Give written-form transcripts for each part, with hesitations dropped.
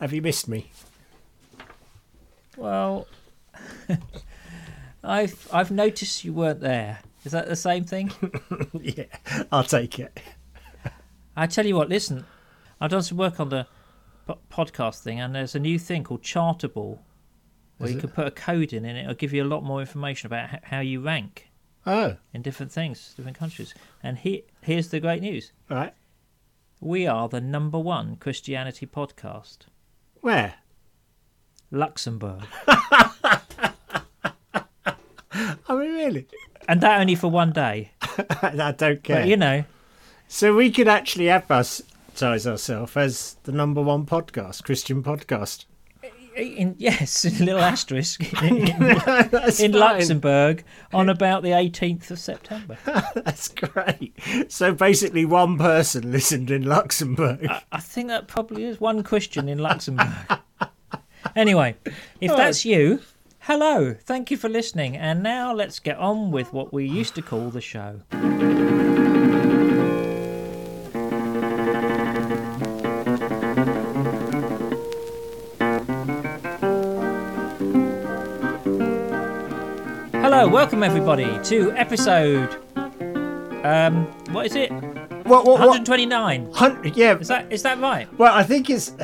Have you missed me? Well, I've noticed you weren't there. Is that the same thing? Yeah, I'll take it. I tell you what, listen, I've done some work on the podcast thing, and there's a new thing called Chartable, where you can put a code in, and it'll give you a lot more information about how you rank in different things, different countries. And here's the great news. All right. We are the number one Christianity podcast. Where? Luxembourg. I mean, really? And that only for one day. I don't care. But, you know. So we could actually advertise ourselves as the number one podcast, Christian podcast. Yes, a little asterisk. In Luxembourg on about the 18th of September. That's great. So basically one person listened in Luxembourg. I think that probably is one Christian in Luxembourg. Anyway, if that's you, hello. Thank you for listening. And now let's get on with what we used to call the show. Hello, welcome everybody to episode, what is it? What 129. 100, yeah. Is that right? Well, I think it's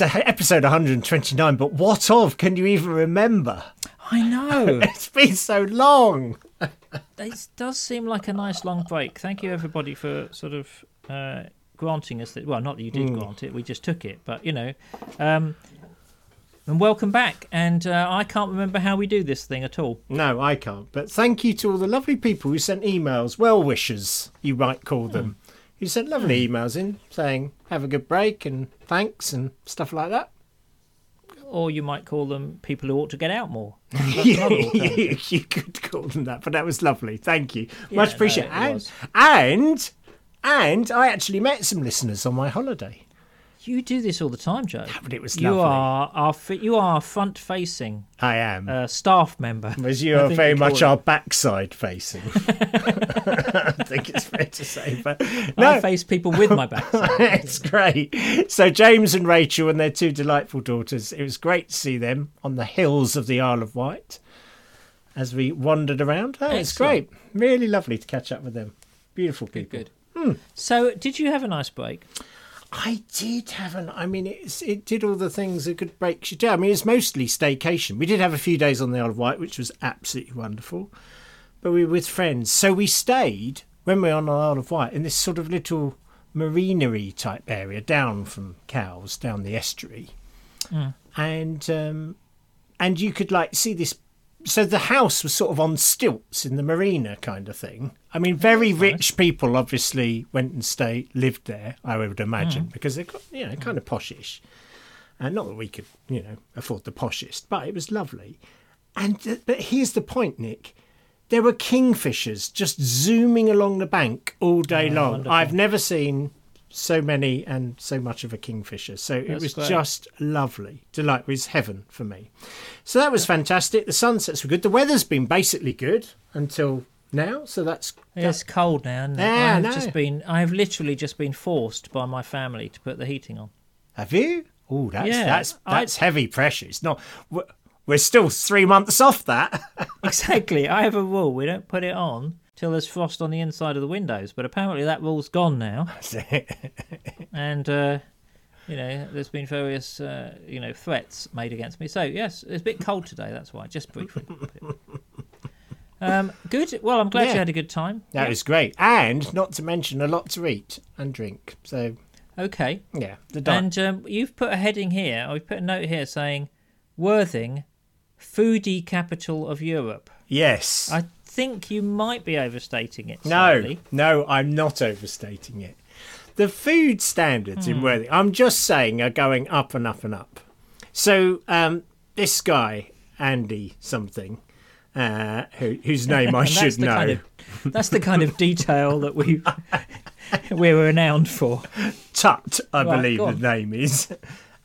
episode 129, but what of? Can you even remember? I know. It's been so long. It does seem like a nice long break. Thank you everybody for sort of granting us that. Well, not that you did grant it, we just took it, but you know. And welcome back, and I can't remember how we do this thing at all. No, I can't, but thank you to all the lovely people who sent emails, well-wishers, you might call them, who sent lovely emails in saying, have a good break, and thanks, and stuff like that. Or you might call them people who ought to get out more. You could call them that, but that was lovely, thank you. Yeah, much appreciated. And I actually met some listeners on my holiday. You do this all the time, Joe. Yeah, but it was lovely. You are front-facing. I am. Staff member. Whereas you are very much our backside-facing. I think it's fair to say. But no. I face people with my backside. It's great. So James and Rachel and their two delightful daughters, it was great to see them on the hills of the Isle of Wight as we wandered around. Oh, it's great. Really lovely to catch up with them. Beautiful people. Good. So did you have a nice break? I did have it did all the things a good break should do. I mean, it's mostly staycation. We did have a few days on the Isle of Wight, which was absolutely wonderful. But we were with friends. So we stayed, when we were on the Isle of Wight, in this sort of little marinery type area down from Cowes, down the estuary. Mm. And you could, like, see this. So the house was sort of on stilts in the marina kind of thing. I mean, very rich people obviously went and lived there, I would imagine, because they've got, you know, kind of poshish. And not that we could, you know, afford the poshest, but it was lovely. But here's the point, Nick. There were kingfishers just zooming along the bank all day long. Wonderful. I've never seen so many and so much of a kingfisher. So it was just lovely. Delight was heaven for me. So that was fantastic. The sunsets were good. The weather's been basically good until now, so it's cold now, isn't it? Yeah, I've literally just been forced by my family to put the heating on. Have you? Oh, that's heavy pressure. It's not. We're still 3 months off that. Exactly. I have a rule. We don't put it on till there's frost on the inside of the windows, but apparently that rule's gone now. That's it. And you know, there's been various threats made against me. So yes, it's a bit cold today. That's why. Just briefly. Good. Well, I'm glad you had a good time. That was great. And not to mention a lot to eat and drink. So okay. Yeah. And you've put a heading here. I've put a note here saying, Worthing, foodie capital of Europe. Yes. I think you might be overstating it slightly. No, I'm not overstating it. The food standards in Worthing, I'm just saying, are going up and up and up. So this guy, Andy something, whose name I should know. That's the kind of detail that we're renowned for. Tut, I believe the name is.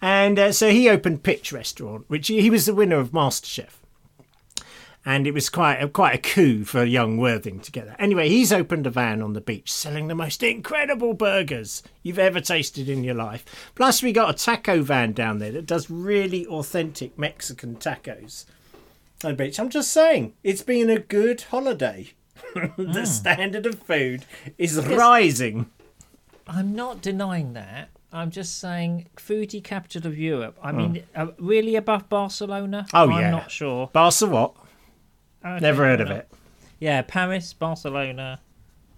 And so he opened Pitch Restaurant, which he was the winner of MasterChef. And it was quite a coup for young Worthing to get that. Anyway, he's opened a van on the beach selling the most incredible burgers you've ever tasted in your life. Plus, we got a taco van down there that does really authentic Mexican tacos on the beach. I'm just saying, it's been a good holiday. The standard of food is rising. I'm not denying that. I'm just saying, foodie capital of Europe. I mean, really above Barcelona? Oh, I'm not sure. Barca what? Okay, never heard of it. Yeah, Paris, Barcelona,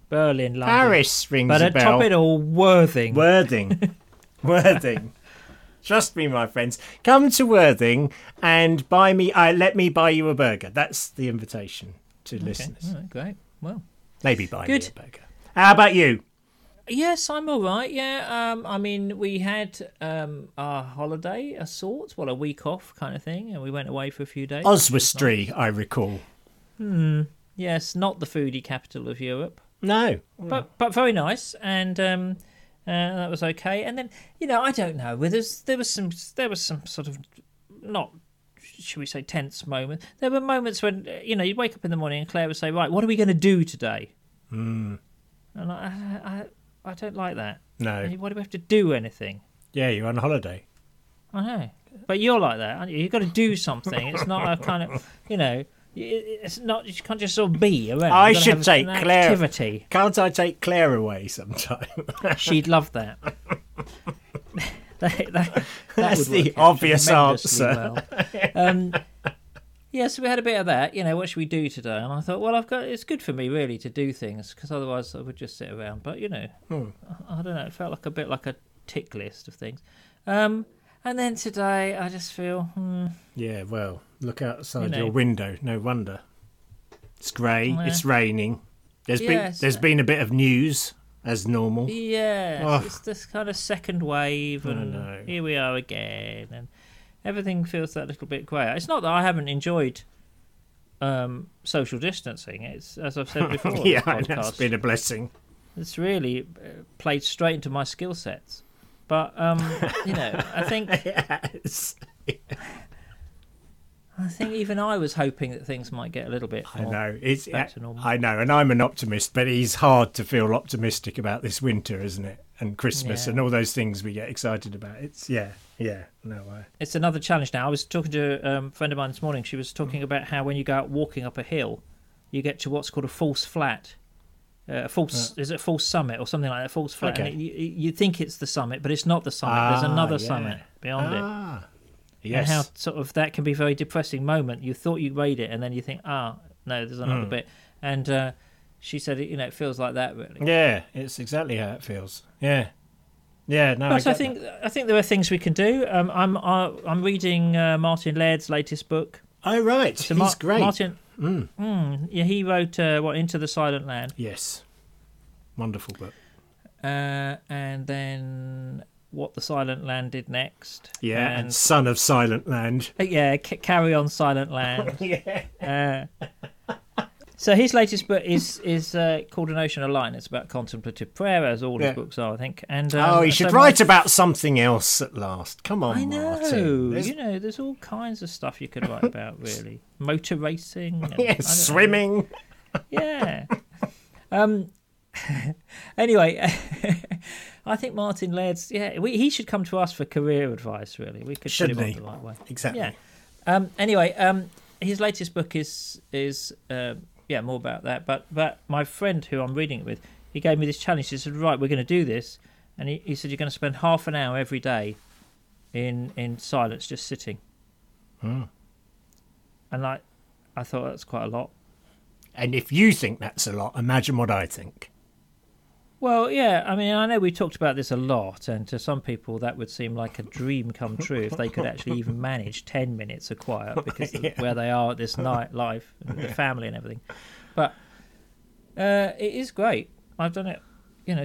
Berlin, London. Paris rings a bell. But atop it all, Worthing. Worthing. Trust me, my friends. Come to Worthing and buy me. Let me buy you a burger. That's the invitation to listeners. All right, great. Well, maybe buy me a burger. How about you? Yes, I'm all right. Yeah, I mean, we had our holiday, a sort, well, a week off kind of thing, and we went away for a few days. Oswestry, I recall. Yes, not the foodie capital of Europe. No, but very nice, and that was okay. And then, you know, I don't know. There was some sort of not. Should we say tense moment? There were moments when, you know, you'd wake up in the morning and Claire would say, "Right, what are we going to do today?" And I don't like that. No. Why do we have to do anything? Yeah, you're on holiday. I know, but you're like that, aren't you? You've got to do something. It's not a kind of, you know, it's not. You can't just sort of be around. I should take Claire. Activity. Can't I take Claire away sometime? She'd love that. That's the obvious answer. Well. Yeah, so we had a bit of that, you know, what should we do today? And I thought, well, it's good for me, really, to do things, because otherwise I would just sit around. But, you know, I don't know, it felt like a bit like a tick list of things. And then today I just feel... Yeah, well, look outside your window, no wonder. It's grey, it's raining. There's been a bit of news, as normal. Yeah, it's this kind of second wave, and here we are again, and... Everything feels that little bit grey. It's not that I haven't enjoyed social distancing. It's, as I've said before, yeah, it's been a blessing. It's really played straight into my skill sets. But you know, I think I think even I was hoping that things might get a little bit. I know it's back to normal. I know, and I'm an optimist, but it's hard to feel optimistic about this winter, isn't it? And Christmas and all those things we get excited about. It's it's another challenge now. I was talking to a friend of mine this morning. She was talking about how when you go out walking up a hill, you get to what's called a false flat, is it a false summit or something like that? False flat. Okay. And you think it's the summit, but it's not the summit. There's another summit beyond it. Yes. And how sort of that can be a very depressing moment. You thought you made it, and then you think, no, there's another bit. And she said, you know, it feels like that really. Yeah, it's exactly how it feels. Yeah. Yeah, no. But I think there are things we can do. I'm reading Martin Laird's latest book. Oh right, so he's great. Martin, yeah, he wrote Into the Silent Land. Yes, wonderful book. And then what the Silent Land did next. Yeah, and Son of Silent Land. Yeah, Carry On Silent Land. Yeah. So his latest book is called An Ocean of Light. It's about contemplative prayer, as all his books are, I think. And he should write about something else at last. Come on, I know. Martin. You know, there's all kinds of stuff you could write about, really. Motor racing. And, swimming. Yeah. Anyway, I think Martin Laird's... Yeah, he should come to us for career advice, really. We could put him on the right way. Exactly. Yeah. Anyway, his latest book is yeah, more about that. But my friend who I'm reading it with, he gave me this challenge. He said, right, we're going to do this. And he said, you're going to spend half an hour every day in silence, just sitting. And I thought that's quite a lot. And if you think that's a lot, imagine what I think. Well, yeah, I mean, I know we talked about this a lot, and to some people that would seem like a dream come true if they could actually even manage 10 minutes of quiet because of where they are at this night life, and the family and everything. But it is great. I've done it,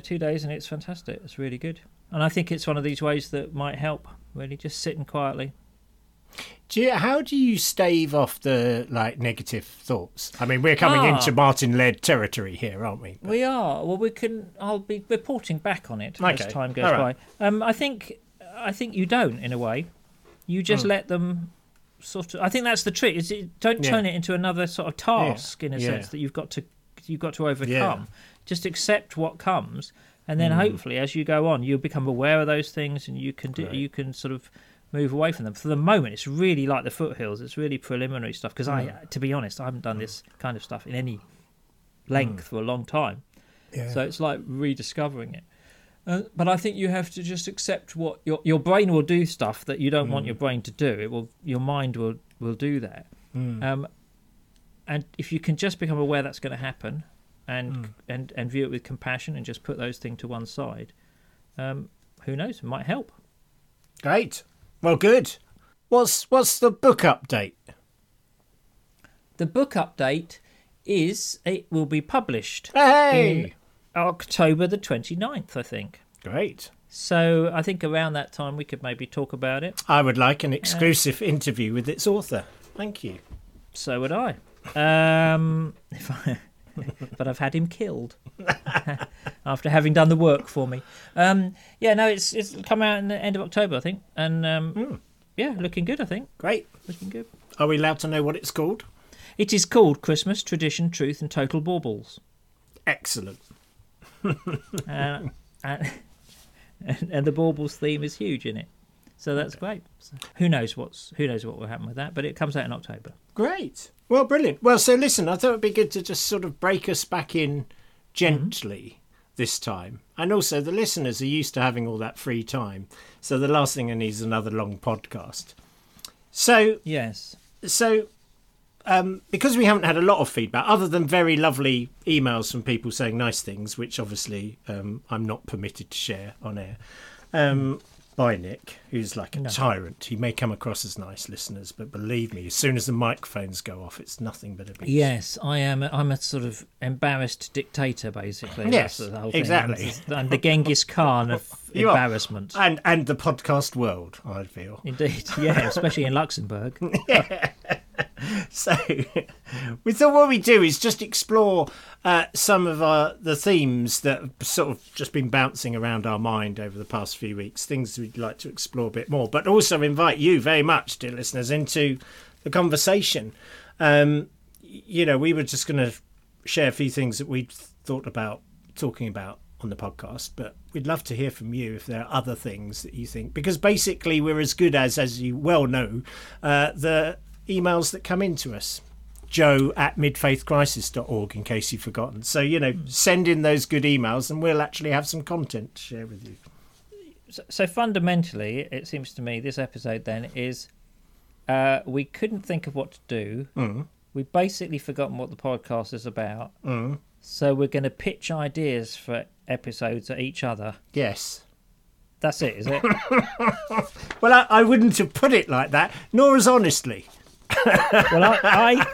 2 days, and it's fantastic. It's really good. And I think it's one of these ways that might help, really, just sitting quietly. How do you stave off the negative thoughts? I mean, we're coming into Martin Laird territory here, aren't we? But... We are. Well, I'll be reporting back on it as time goes by. I think you don't, in a way. You just let them sort of. I think that's the trick. Is it, don't turn it into another sort of task in a sense that you've got to overcome. Yeah. Just accept what comes, and then hopefully, as you go on, you'll become aware of those things, and you can do. Right. You can sort of move away from them. For the moment, it's really like the foothills. It's really preliminary stuff because I, to be honest, I haven't done this kind of stuff in any length for a long time. Yeah. So it's like rediscovering it. But I think you have to just accept what your brain will do stuff that you don't want your brain to do. It will, your mind will do that. And if you can just become aware that's going to happen, and view it with compassion and just put those things to one side, who knows? It might help. Great. Well, good. What's the book update? The book update is it will be published. Hey. In October the 29th, I think. Great. So I think around that time we could maybe talk about it. I would like an exclusive interview with its author. Thank you. So would I. But I've had him killed after having done the work for me. It's come out in the end of October, I think. And looking good, I think. Great. Looking good. Are we allowed to know what it's called? It is called Christmas, Tradition, Truth and Total Baubles. Excellent. and the baubles theme is huge in it, so that's great. So who knows what will happen with that, but it comes out in October. Great. Well, brilliant. Well, so listen, I thought it'd be good to just sort of break us back in gently this time, and also the listeners are used to having all that free time, so the last thing I need is another long podcast. So yes, so because we haven't had a lot of feedback, other than very lovely emails from people saying nice things, which obviously I'm not permitted to share on air by Nick, who's like a tyrant. He may come across as nice, listeners, but believe me, as soon as the microphones go off, it's nothing but a beast. Yes, I'm a sort of embarrassed dictator, basically. Yes, that's the whole thing. Exactly. I'm the Genghis Khan of embarrassment. And the podcast world, I feel. Indeed, yeah, especially in Luxembourg. Yeah. So we thought what we do is just explore some of the themes that have sort of just been bouncing around our mind over the past few weeks, things we'd like to explore a bit more, but also invite you very much, dear listeners, into the conversation. We were just going to share a few things that we'd thought about talking about on the podcast, but we'd love to hear from you if there are other things that you think, because basically we're as good as you well know, the emails that come into us, joe@midfaithcrisis.org, in case you've forgotten. So, send in those good emails and we'll actually have some content to share with you. So fundamentally, it seems to me this episode then is we couldn't think of what to do. We've basically forgotten what the podcast is about. So we're going to pitch ideas for episodes at each other. Yes. That's it, is it? Well, I wouldn't have put it like that, nor as honestly. Well, I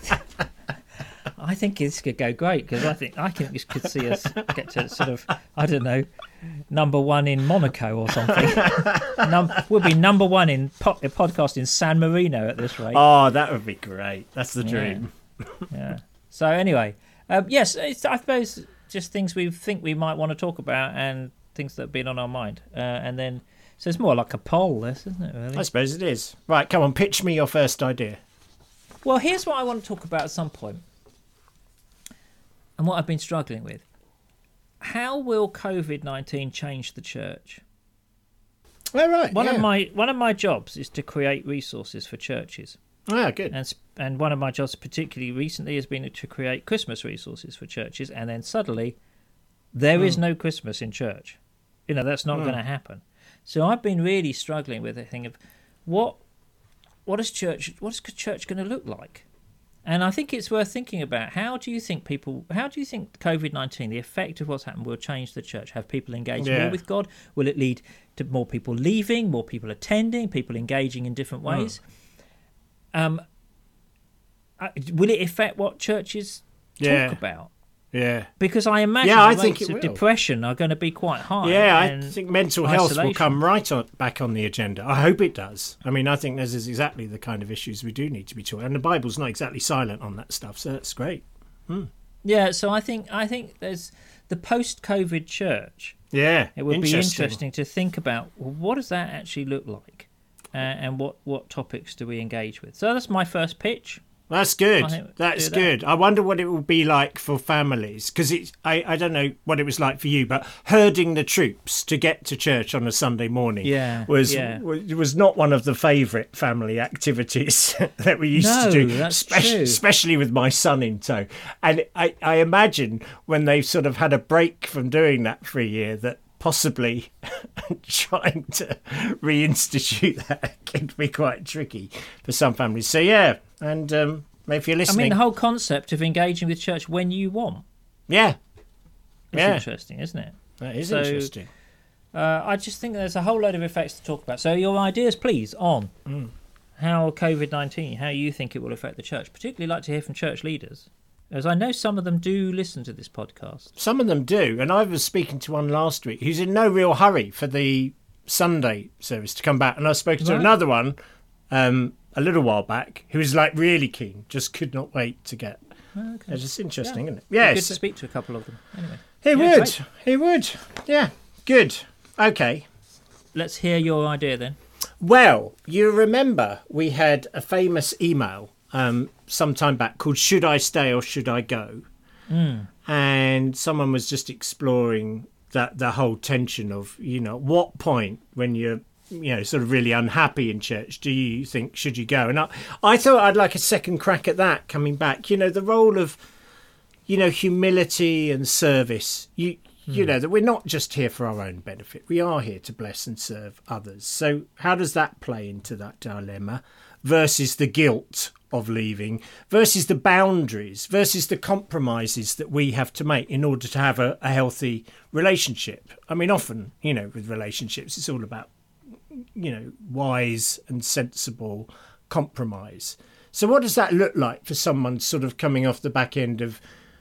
think this could go great, because I think this could see us get to sort of, I don't know, number one in Monaco or something. We'll be number one in podcast in San Marino at this rate. Oh, that would be great. That's the dream. Yeah. So anyway, yes, I suppose just things we think we might want to talk about and things that have been on our mind. And then, so it's more like a poll, this, isn't it, really? I suppose it is. Right, come on, pitch me your first idea. Well, here's what I want to talk about at some point, and what I've been struggling with. How will COVID-19 change the church? Oh, right. One of my jobs is to create resources for churches. Oh, good. And one of my jobs, particularly recently, has been to create Christmas resources for churches. And then suddenly, there is no Christmas in church. That's not going to happen. So I've been really struggling with the thing of what is church going to look like? And I think it's worth thinking about. How do you think COVID-19, the effect of what's happened, will change the church? Have people engage more with God? Will it lead to more people leaving, more people attending, people engaging in different ways? Will it affect what churches talk about? Yeah, because I imagine the rates of depression are going to be quite high. Yeah, I think mental health will come back on the agenda. I hope it does. I mean, I think this is exactly the kind of issues we do need to be talking about. And the Bible's not exactly silent on that stuff, so that's great. Yeah, so I think there's the post-COVID church. Yeah, it would be interesting to think about, what does that actually look like? and what topics do we engage with. So that's my first pitch. That's good. That's good. I wonder what it will be like for families, because I don't know what it was like for you, but herding the troops to get to church on a Sunday morning was not one of the favourite family activities that we used to do, especially with my son in tow. And I imagine when they've sort of had a break from doing that for a year that possibly trying to reinstitute that can be quite tricky for some families. So, yeah. And if you're listening, I mean, the whole concept of engaging with church when you want. Yeah. It's interesting, isn't it? That is interesting. I just think there's a whole load of effects to talk about. So your ideas, please, on how COVID-19, how you think it will affect the church. Particularly like to hear from church leaders, as I know some of them do listen to this podcast. Some of them do. And I was speaking to one last week who's in no real hurry for the Sunday service to come back. And I spoke to another one a little while back who was like really keen, just could not wait to get. Okay. It's just interesting, isn't it? Yes. Good to speak to a couple of them. Anyway. He would. Yeah. Good. Okay. Let's hear your idea then. Well, you remember we had a famous email some time back called Should I Stay or Should I Go? Mm. And someone was just exploring that the whole tension of, you know, what point when you're, you know, sort of really unhappy in church, do you think, should you go? And I thought I'd like a second crack at that coming back. You know, the role of, you know, humility and service. You know, that we're not just here for our own benefit. We are here to bless and serve others. So how does that play into that dilemma versus the guilt of leaving versus the boundaries versus the compromises that we have to make in order to have a healthy relationship? I mean, often, you know, with relationships, it's all about, you know, wise and sensible compromise. So what does that look like for someone sort of coming off the back end of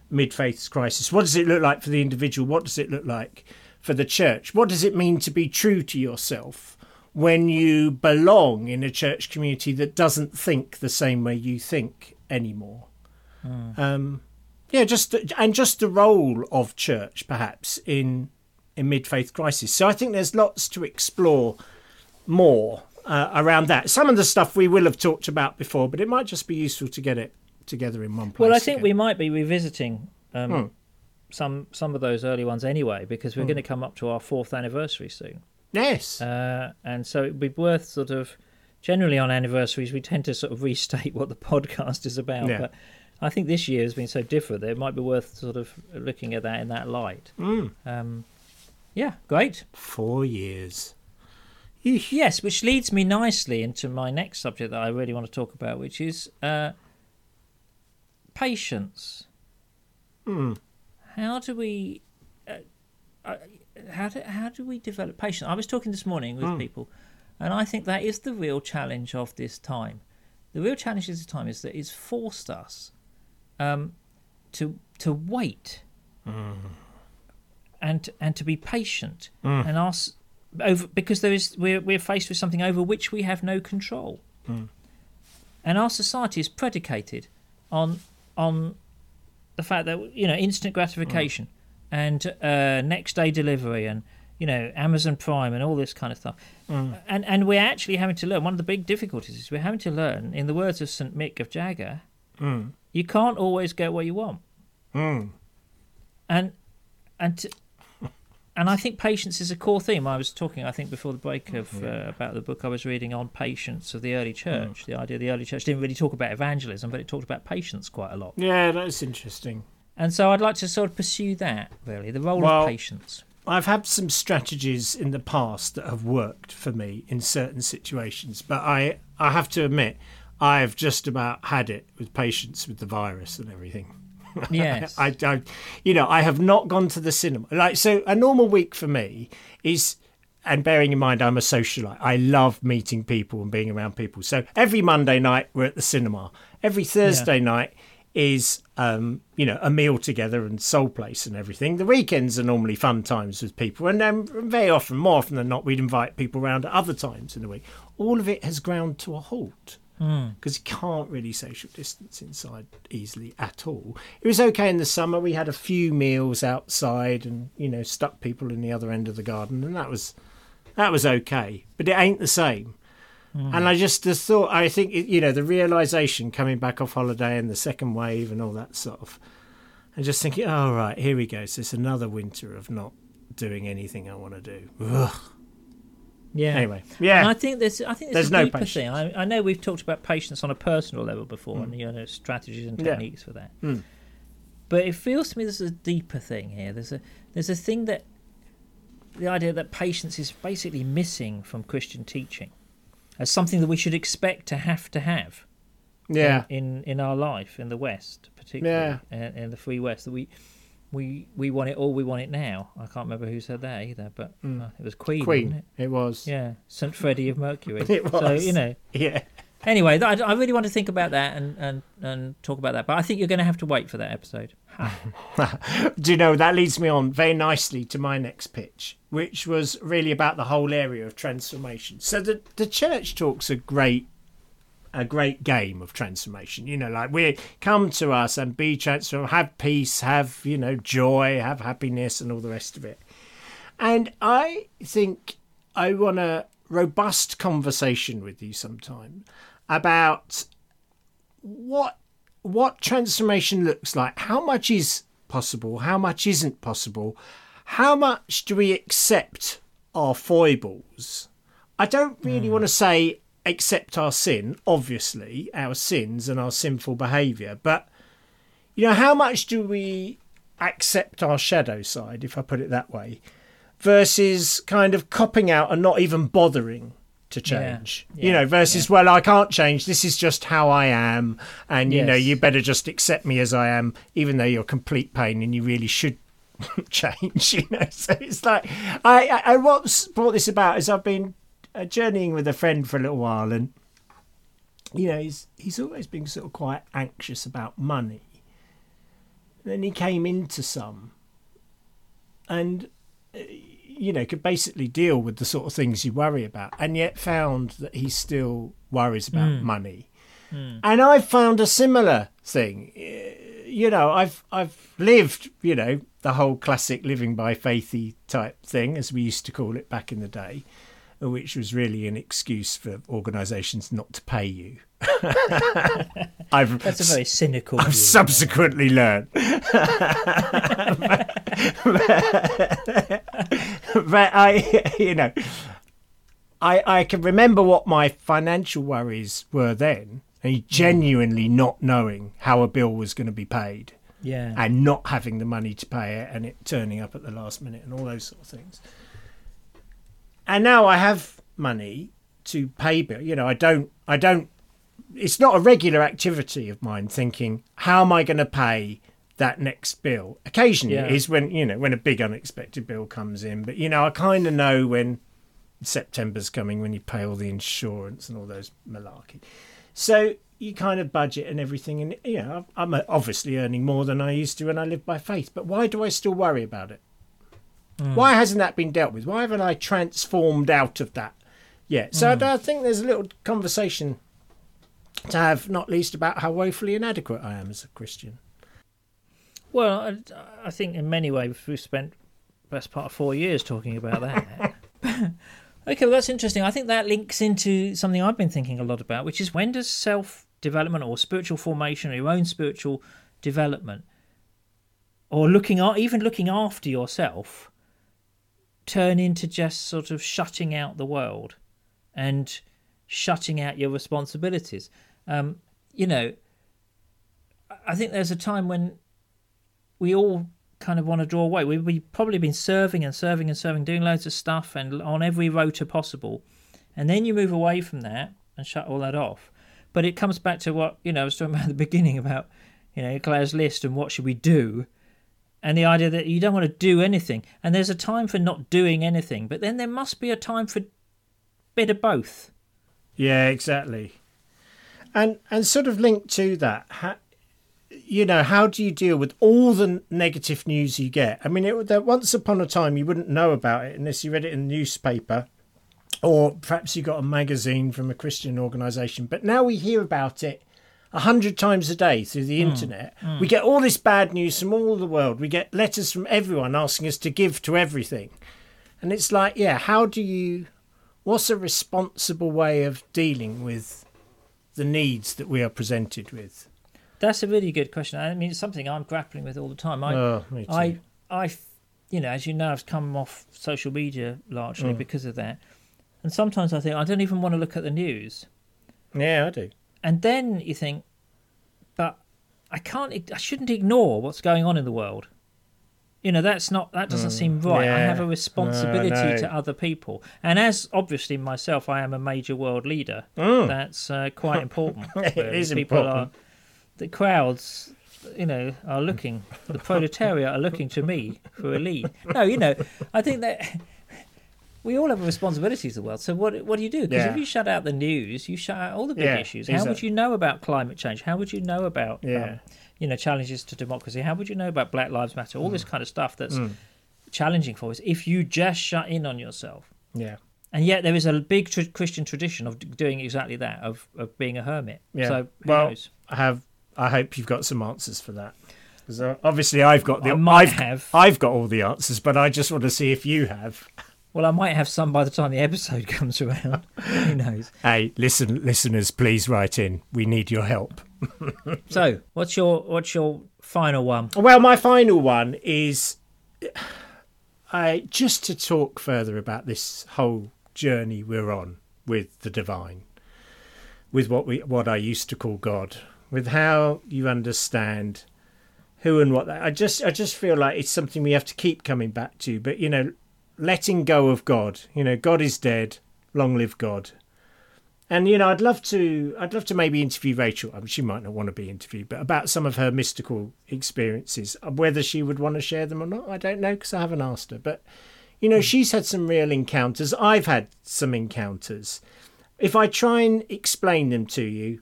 mid-faith crisis? What does it look like for the individual? What does it look like for the church? What does it mean to be true to yourself when you belong in a church community that doesn't think the same way you think anymore? Just the role of church, perhaps, in mid-faith crisis. So I think there's lots to explore more around that. Some of the stuff we will have talked about before, but it might just be useful to get it together in one place. Well, I think we might be revisiting some of those early ones anyway, because we're going to come up to our 4th anniversary soon. Yes. And so it would be worth sort of, generally on anniversaries, we tend to sort of restate what the podcast is about. Yeah. But I think this year has been so different that it might be worth sort of looking at that in that light. Yeah, great. 4 years. Yes, which leads me nicely into my next subject that I really want to talk about, which is patience. How do we develop patience? I was talking this morning with people, and I think that is the real challenge of this time. The real challenge of this time is that it's forced us to wait and to be patient and ask. Over, because we're faced with something over which we have no control, and our society is predicated on the fact that, you know, instant gratification and next day delivery and, you know, Amazon Prime and all this kind of stuff, and we're actually having to learn. One of the big difficulties is we're having to learn, in the words of St. Mick of Jagger, you can't always get what you want, And I think patience is a core theme. I was talking, I think, before the break about the book I was reading on patience of the early church. The idea of the early church didn't really talk about evangelism, but it talked about patience quite a lot. Yeah, that's interesting. And so I'd like to sort of pursue that, really, the role of patience. I've had some strategies in the past that have worked for me in certain situations, but I have to admit, I've just about had it with patience with the virus and everything. Yes. I you know, I have not gone to the cinema. Like, so a normal week for me is, and bearing in mind I'm a socialite, I love meeting people and being around people. So every Monday night we're at the cinema. Every Thursday night is, you know, a meal together and Soul Place and everything. The weekends are normally fun times with people. And then very often, more often than not, we'd invite people around at other times in the week. All of it has ground to a halt. Because you can't really social distance inside easily at all. It was okay in the summer. We had a few meals outside and, you know, stuck people in the other end of the garden, and that was okay. But it ain't the same. And I just thought, I think, you know, the realisation coming back off holiday and the second wave and all that sort of, and just thinking, oh, right, here we go. So it's another winter of not doing anything I want to do. Ugh. Yeah. Anyway. Yeah. And I think there's a deeper thing. I know we've talked about patience on a personal level before, and you know, strategies and techniques for that. Mm. But it feels to me there's a deeper thing here. There's a thing that the idea that patience is basically missing from Christian teaching as something that we should expect to have. Yeah. In our life in the West, particularly in the free West, that we want it all. We want it now. I can't remember who said that either, but it was Queen. Wasn't it? It was. Yeah, St. Freddie of Mercury. It was. So, you know. Yeah. Anyway, I really want to think about that and talk about that. But I think you're going to have to wait for that episode. Do you know, that leads me on very nicely to my next pitch, which was really about the whole area of transformation. So the church talks a great game of transformation, you know, like we come to us and be transformed, have peace, have, you know, joy, have happiness and all the rest of it. And I think I want a robust conversation with you sometime about what transformation looks like, how much is possible, how much isn't possible, how much do we accept our foibles. I don't really want to say accept our sin, obviously, our sins and our sinful behaviour. But, you know, how much do we accept our shadow side, if I put it that way, versus kind of copping out and not even bothering to change, you know, versus, well, I can't change. This is just how I am. And, you know, you better just accept me as I am, even though you're complete pain and you really should change, you know. So it's like, I what's brought this about is I've been journeying with a friend for a little while, and you know, he's always been sort of quite anxious about money. And then he came into some, and you know, could basically deal with the sort of things you worry about, and yet found that he still worries about money. And I've found a similar thing. You know, I've lived, you know, the whole classic living by faithy type thing, as we used to call it back in the day, which was really an excuse for organisations not to pay you. That's a very cynical view. I've subsequently learned. but I, you know, I can remember what my financial worries were then, and genuinely not knowing how a bill was going to be paid, and not having the money to pay it, and it turning up at the last minute, and all those sort of things. And now I have money to pay bill. You know, I don't, it's not a regular activity of mine thinking, how am I going to pay that next bill? Occasionally is when, you know, when a big unexpected bill comes in. But, you know, I kind of know when September's coming, when you pay all the insurance and all those malarkey. So you kind of budget and everything. And, you know, I'm obviously earning more than I used to when I lived by faith. But why do I still worry about it? Why hasn't that been dealt with? Why haven't I transformed out of that yet? So I think there's a little conversation to have, not least about how woefully inadequate I am as a Christian. Well, I think in many ways we've spent the best part of 4 years talking about that. Okay, well, that's interesting. I think that links into something I've been thinking a lot about, which is when does self-development or spiritual formation or your own spiritual development or even looking after yourself turn into just sort of shutting out the world and shutting out your responsibilities. You know, I think there's a time when we all kind of want to draw away. We've probably been serving, doing loads of stuff and on every rota possible. And then you move away from that and shut all that off. But it comes back to what, you know, I was talking about at the beginning about, you know, Claire's list and what should we do. And the idea that you don't want to do anything. And there's a time for not doing anything. But then there must be a time for a bit of both. Yeah, exactly. And sort of linked to that, you know, how do you deal with all the negative news you get? I mean, that once upon a time, you wouldn't know about it unless you read it in a newspaper. Or perhaps you got a magazine from a Christian organisation. But now we hear about it 100 times a day through the internet. We get all this bad news from all the world. We get letters from everyone asking us to give to everything. And it's like, yeah, how do you what's a responsible way of dealing with the needs that we are presented with? That's a really good question. I mean, it's something I'm grappling with all the time. Me too. You know, as you know, I've come off social media largely because of that. And sometimes I think, I don't even want to look at the news. Yeah, I do. And then you think, but I shouldn't ignore what's going on in the world. You know, that doesn't seem right. Yeah. I have a responsibility to other people. And as obviously myself, I am a major world leader. Mm. That's quite important. It is important. The crowds, you know, are looking. The proletariat are looking to me for a lead. No, you know, I think that we all have a responsibility to the world. So what do you do? Because if you shut out the news, you shut out all the big issues. How would you know about climate change? How would you know about challenges to democracy? How would you know about Black Lives Matter? All this kind of stuff that's challenging for us if you just shut in on yourself. Yeah. And yet there is a big Christian tradition of doing exactly that, of being a hermit. Yeah. So who knows? I hope you've got some answers for that. Because obviously I've got all the answers, but I just want to see if you have. Well, I might have some by the time the episode comes around. Who knows? Hey, listeners, please write in. We need your help. So, what's your final one? Well, my final one is just to talk further about this whole journey we're on with the divine, with what I used to call God, with how you understand who and what. I just feel like it's something we have to keep coming back to. But, you know, letting go of God. You know, God is dead. Long live God. And, you know, I'd love to maybe interview Rachel. I mean, she might not want to be interviewed, but about some of her mystical experiences, whether she would want to share them or not, I don't know, because I haven't asked her. But, you know, she's had some real encounters. I've had some encounters. If I try and explain them to you,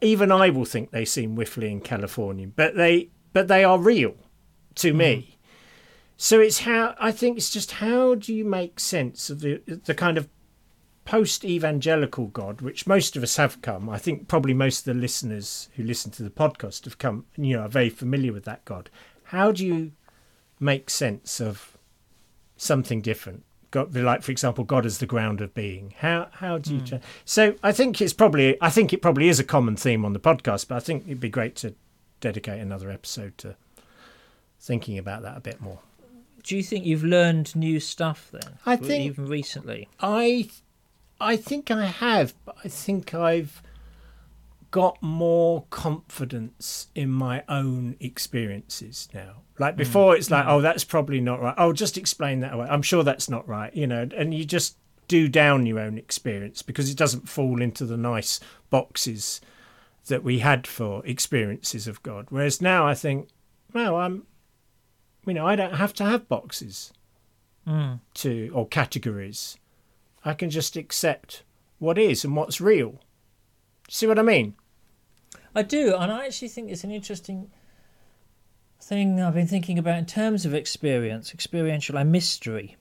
even I will think they seem whiffly and Californian, but they are real to me. So it's how do you make sense of the kind of post-evangelical God, which most of us have come. I think probably most of the listeners who listen to the podcast have come, you know, are very familiar with that God. How do you make sense of something different? God, like, for example, God is the ground of being. How do you... So I think it probably is a common theme on the podcast, but I think it'd be great to dedicate another episode to thinking about that a bit more. Do you think you've learned new stuff then? I think... Even recently? I think I have, but I think I've got more confidence in my own experiences now. Like before, it's like, oh, that's probably not right. Oh, just explain that away. I'm sure that's not right, you know. And you just do down your own experience because it doesn't fall into the nice boxes that we had for experiences of God. Whereas now I think, well, I don't have to have boxes or categories. I can just accept what is and what's real. See what I mean? I do, and I actually think it's an interesting thing I've been thinking about in terms of experience, experiential and mystery,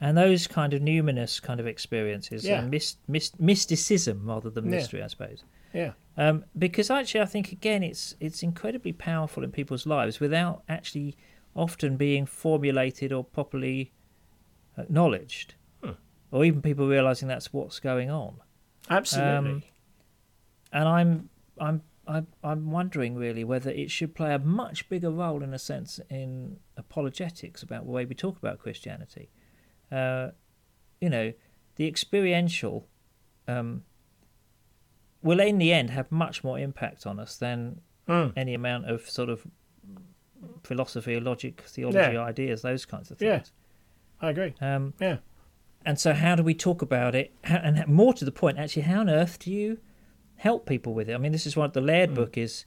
and those kind of numinous kind of experiences, and mysticism rather than mystery, I suppose. Yeah. Because actually, I think again, it's incredibly powerful in people's lives without actually often being formulated or properly acknowledged, or even people realizing that's what's going on. Absolutely. And I'm wondering really whether it should play a much bigger role in a sense in apologetics about the way we talk about Christianity. You know, the experiential will in the end have much more impact on us than any amount of sort of philosophy, logic, theology, ideas, those kinds of things. Yeah, I agree. And so how do we talk about it? And more to the point, actually, how on earth do you help people with it? I mean, this is what the Laird book is.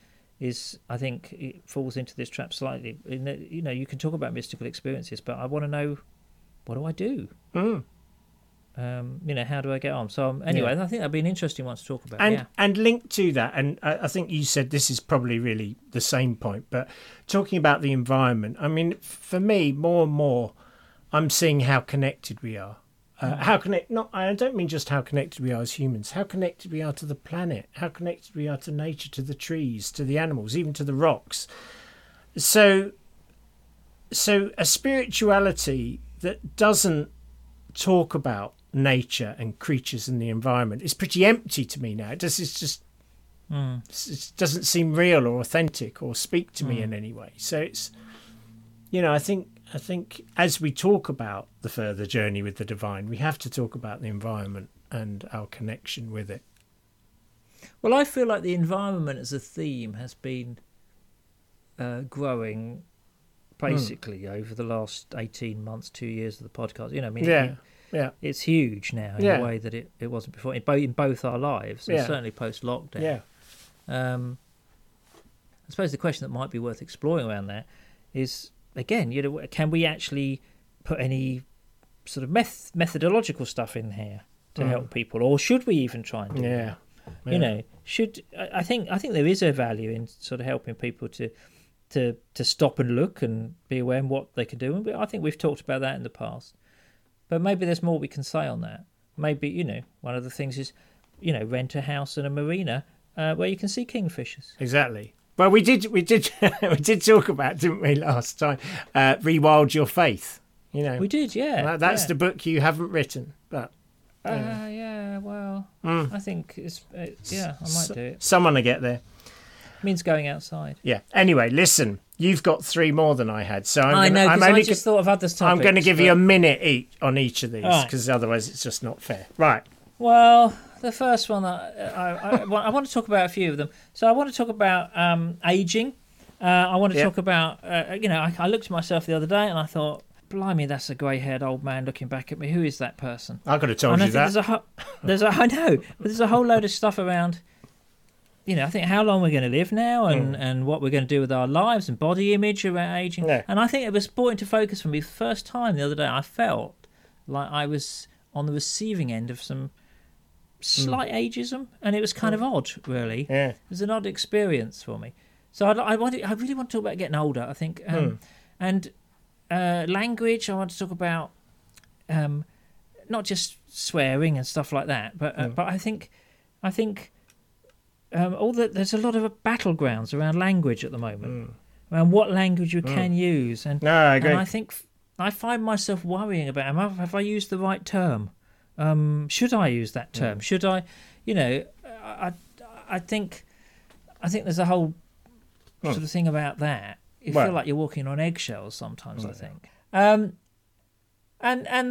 I think it falls into this trap slightly. You know, you can talk about mystical experiences, but I want to know, what do I do? You know, how do I get on? So anyway, I think that'd be an interesting one to talk about. And linked to that, and I think you said this is probably really the same point, but talking about the environment, I mean, for me, more and more, I'm seeing how connected we are. I don't mean just how connected we are as humans, how connected we are to the planet, how connected we are to nature, to the trees, to the animals, even to the rocks. So a spirituality that doesn't talk about nature and creatures and the environment is pretty empty to me now. It doesn't seem real or authentic or speak to me in any way. So it's, you know, I think as we talk about the further journey with the divine, we have to talk about the environment and our connection with it. Well, I feel like the environment as a theme has been growing basically over the last 18 months, 2 years of the podcast. You know, I mean, it's huge now in a way that it wasn't before, in both our lives, and certainly post-lockdown. Yeah. I suppose the question that might be worth exploring around that is, again, you know, can we actually put any sort of methodological stuff in here to help people, or should we even try and do that? Yeah. You know, I think there is a value in sort of helping people to stop and look and be aware of what they can do. And I think we've talked about that in the past. But maybe there's more we can say on that. Maybe, you know, one of the things is, you know, rent a house and a marina where you can see kingfishers. Exactly. Well, we did we did talk about, didn't we, last time? Rewild Your Faith. You know, we did, yeah. That's the book you haven't written, but. Yeah. Well, I think it's. I might do it. Someone to get there. It means going outside. Yeah. Anyway, listen. You've got three more than I had, so I just thought of other topics. I'm going to give you a minute each on each of these, because otherwise it's just not fair. Right. Well, the first one I want to talk about a few of them. So I want to talk about aging. I want to talk about I looked at myself the other day and I thought, blimey, that's a grey-haired old man looking back at me. Who is that person? I could have told you that. There's a whole load of stuff around. You know, I think how long we're going to live now and what we're going to do with our lives and body image around aging. Yeah. And I think it was brought into focus for me for the first time the other day. I felt like I was on the receiving end of some slight ageism, and it was kind of odd, really. Yeah. It was an odd experience for me. So I really want to talk about getting older, I think. And language, I want to talk about not just swearing and stuff like that, but I think... there's a lot of battlegrounds around language at the moment, around what language we can use, and I think I find myself worrying about have I used the right term? Should I use that term? Should I? You know, I think there's a whole sort of thing about that. You feel like you're walking on eggshells sometimes. I think. And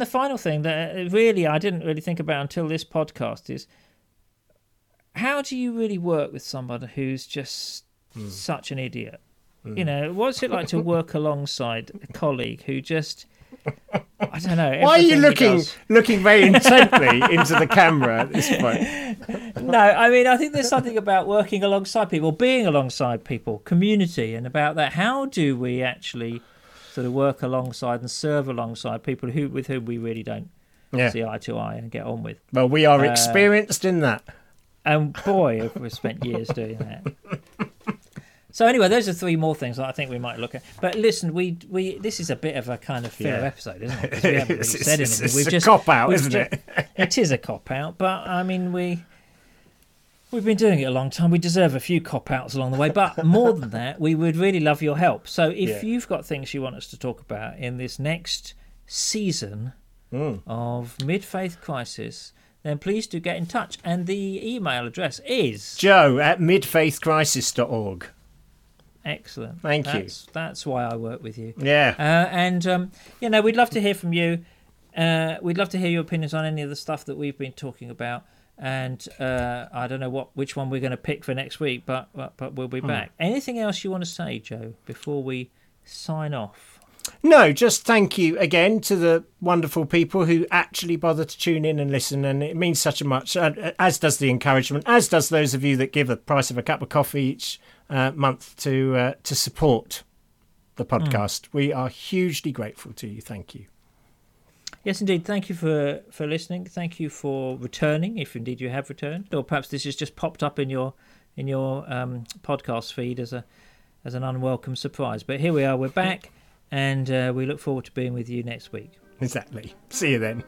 the final thing that really I didn't really think about until this podcast is. How do you really work with someone who's just such an idiot? You know, what's it like to work alongside a colleague who just, I don't know. Why are you looking very intently into the camera at this point? No, I mean, I think there's something about working alongside people, being alongside people, community, and about that. How do we actually sort of work alongside and serve alongside people with whom we really don't see eye to eye and get on with? Well, we are experienced in that. And boy, have we spent years doing that. So anyway, those are three more things that I think we might look at. But listen, we this is a bit of a kind of filler episode, isn't it? We haven't really said anything. It's a cop-out, isn't it? It is a cop-out, but I mean, we've been doing it a long time. We deserve a few cop-outs along the way. But more than that, we would really love your help. So if you've got things you want us to talk about in this next season of Mid-Faith Crisis... then please do get in touch. And the email address is... joe@midfaithcrisis.org. Excellent. Thank you. That's why I work with you. Yeah. You know, we'd love to hear from you. We'd love to hear your opinions on any of the stuff that we've been talking about. And I don't know which one we're going to pick for next week, but we'll be back. Anything else you want to say, Joe, before we sign off? No, just thank you again to the wonderful people who actually bother to tune in and listen, and it means such a much, as does the encouragement, as does those of you that give the price of a cup of coffee each month to support the podcast. We are hugely grateful to you. Thank you. Yes, indeed. Thank you for listening. Thank you for returning, if indeed you have returned, or perhaps this has just popped up in your podcast feed as an unwelcome surprise. But here we are. We're back. And we look forward to being with you next week. Exactly. See you then.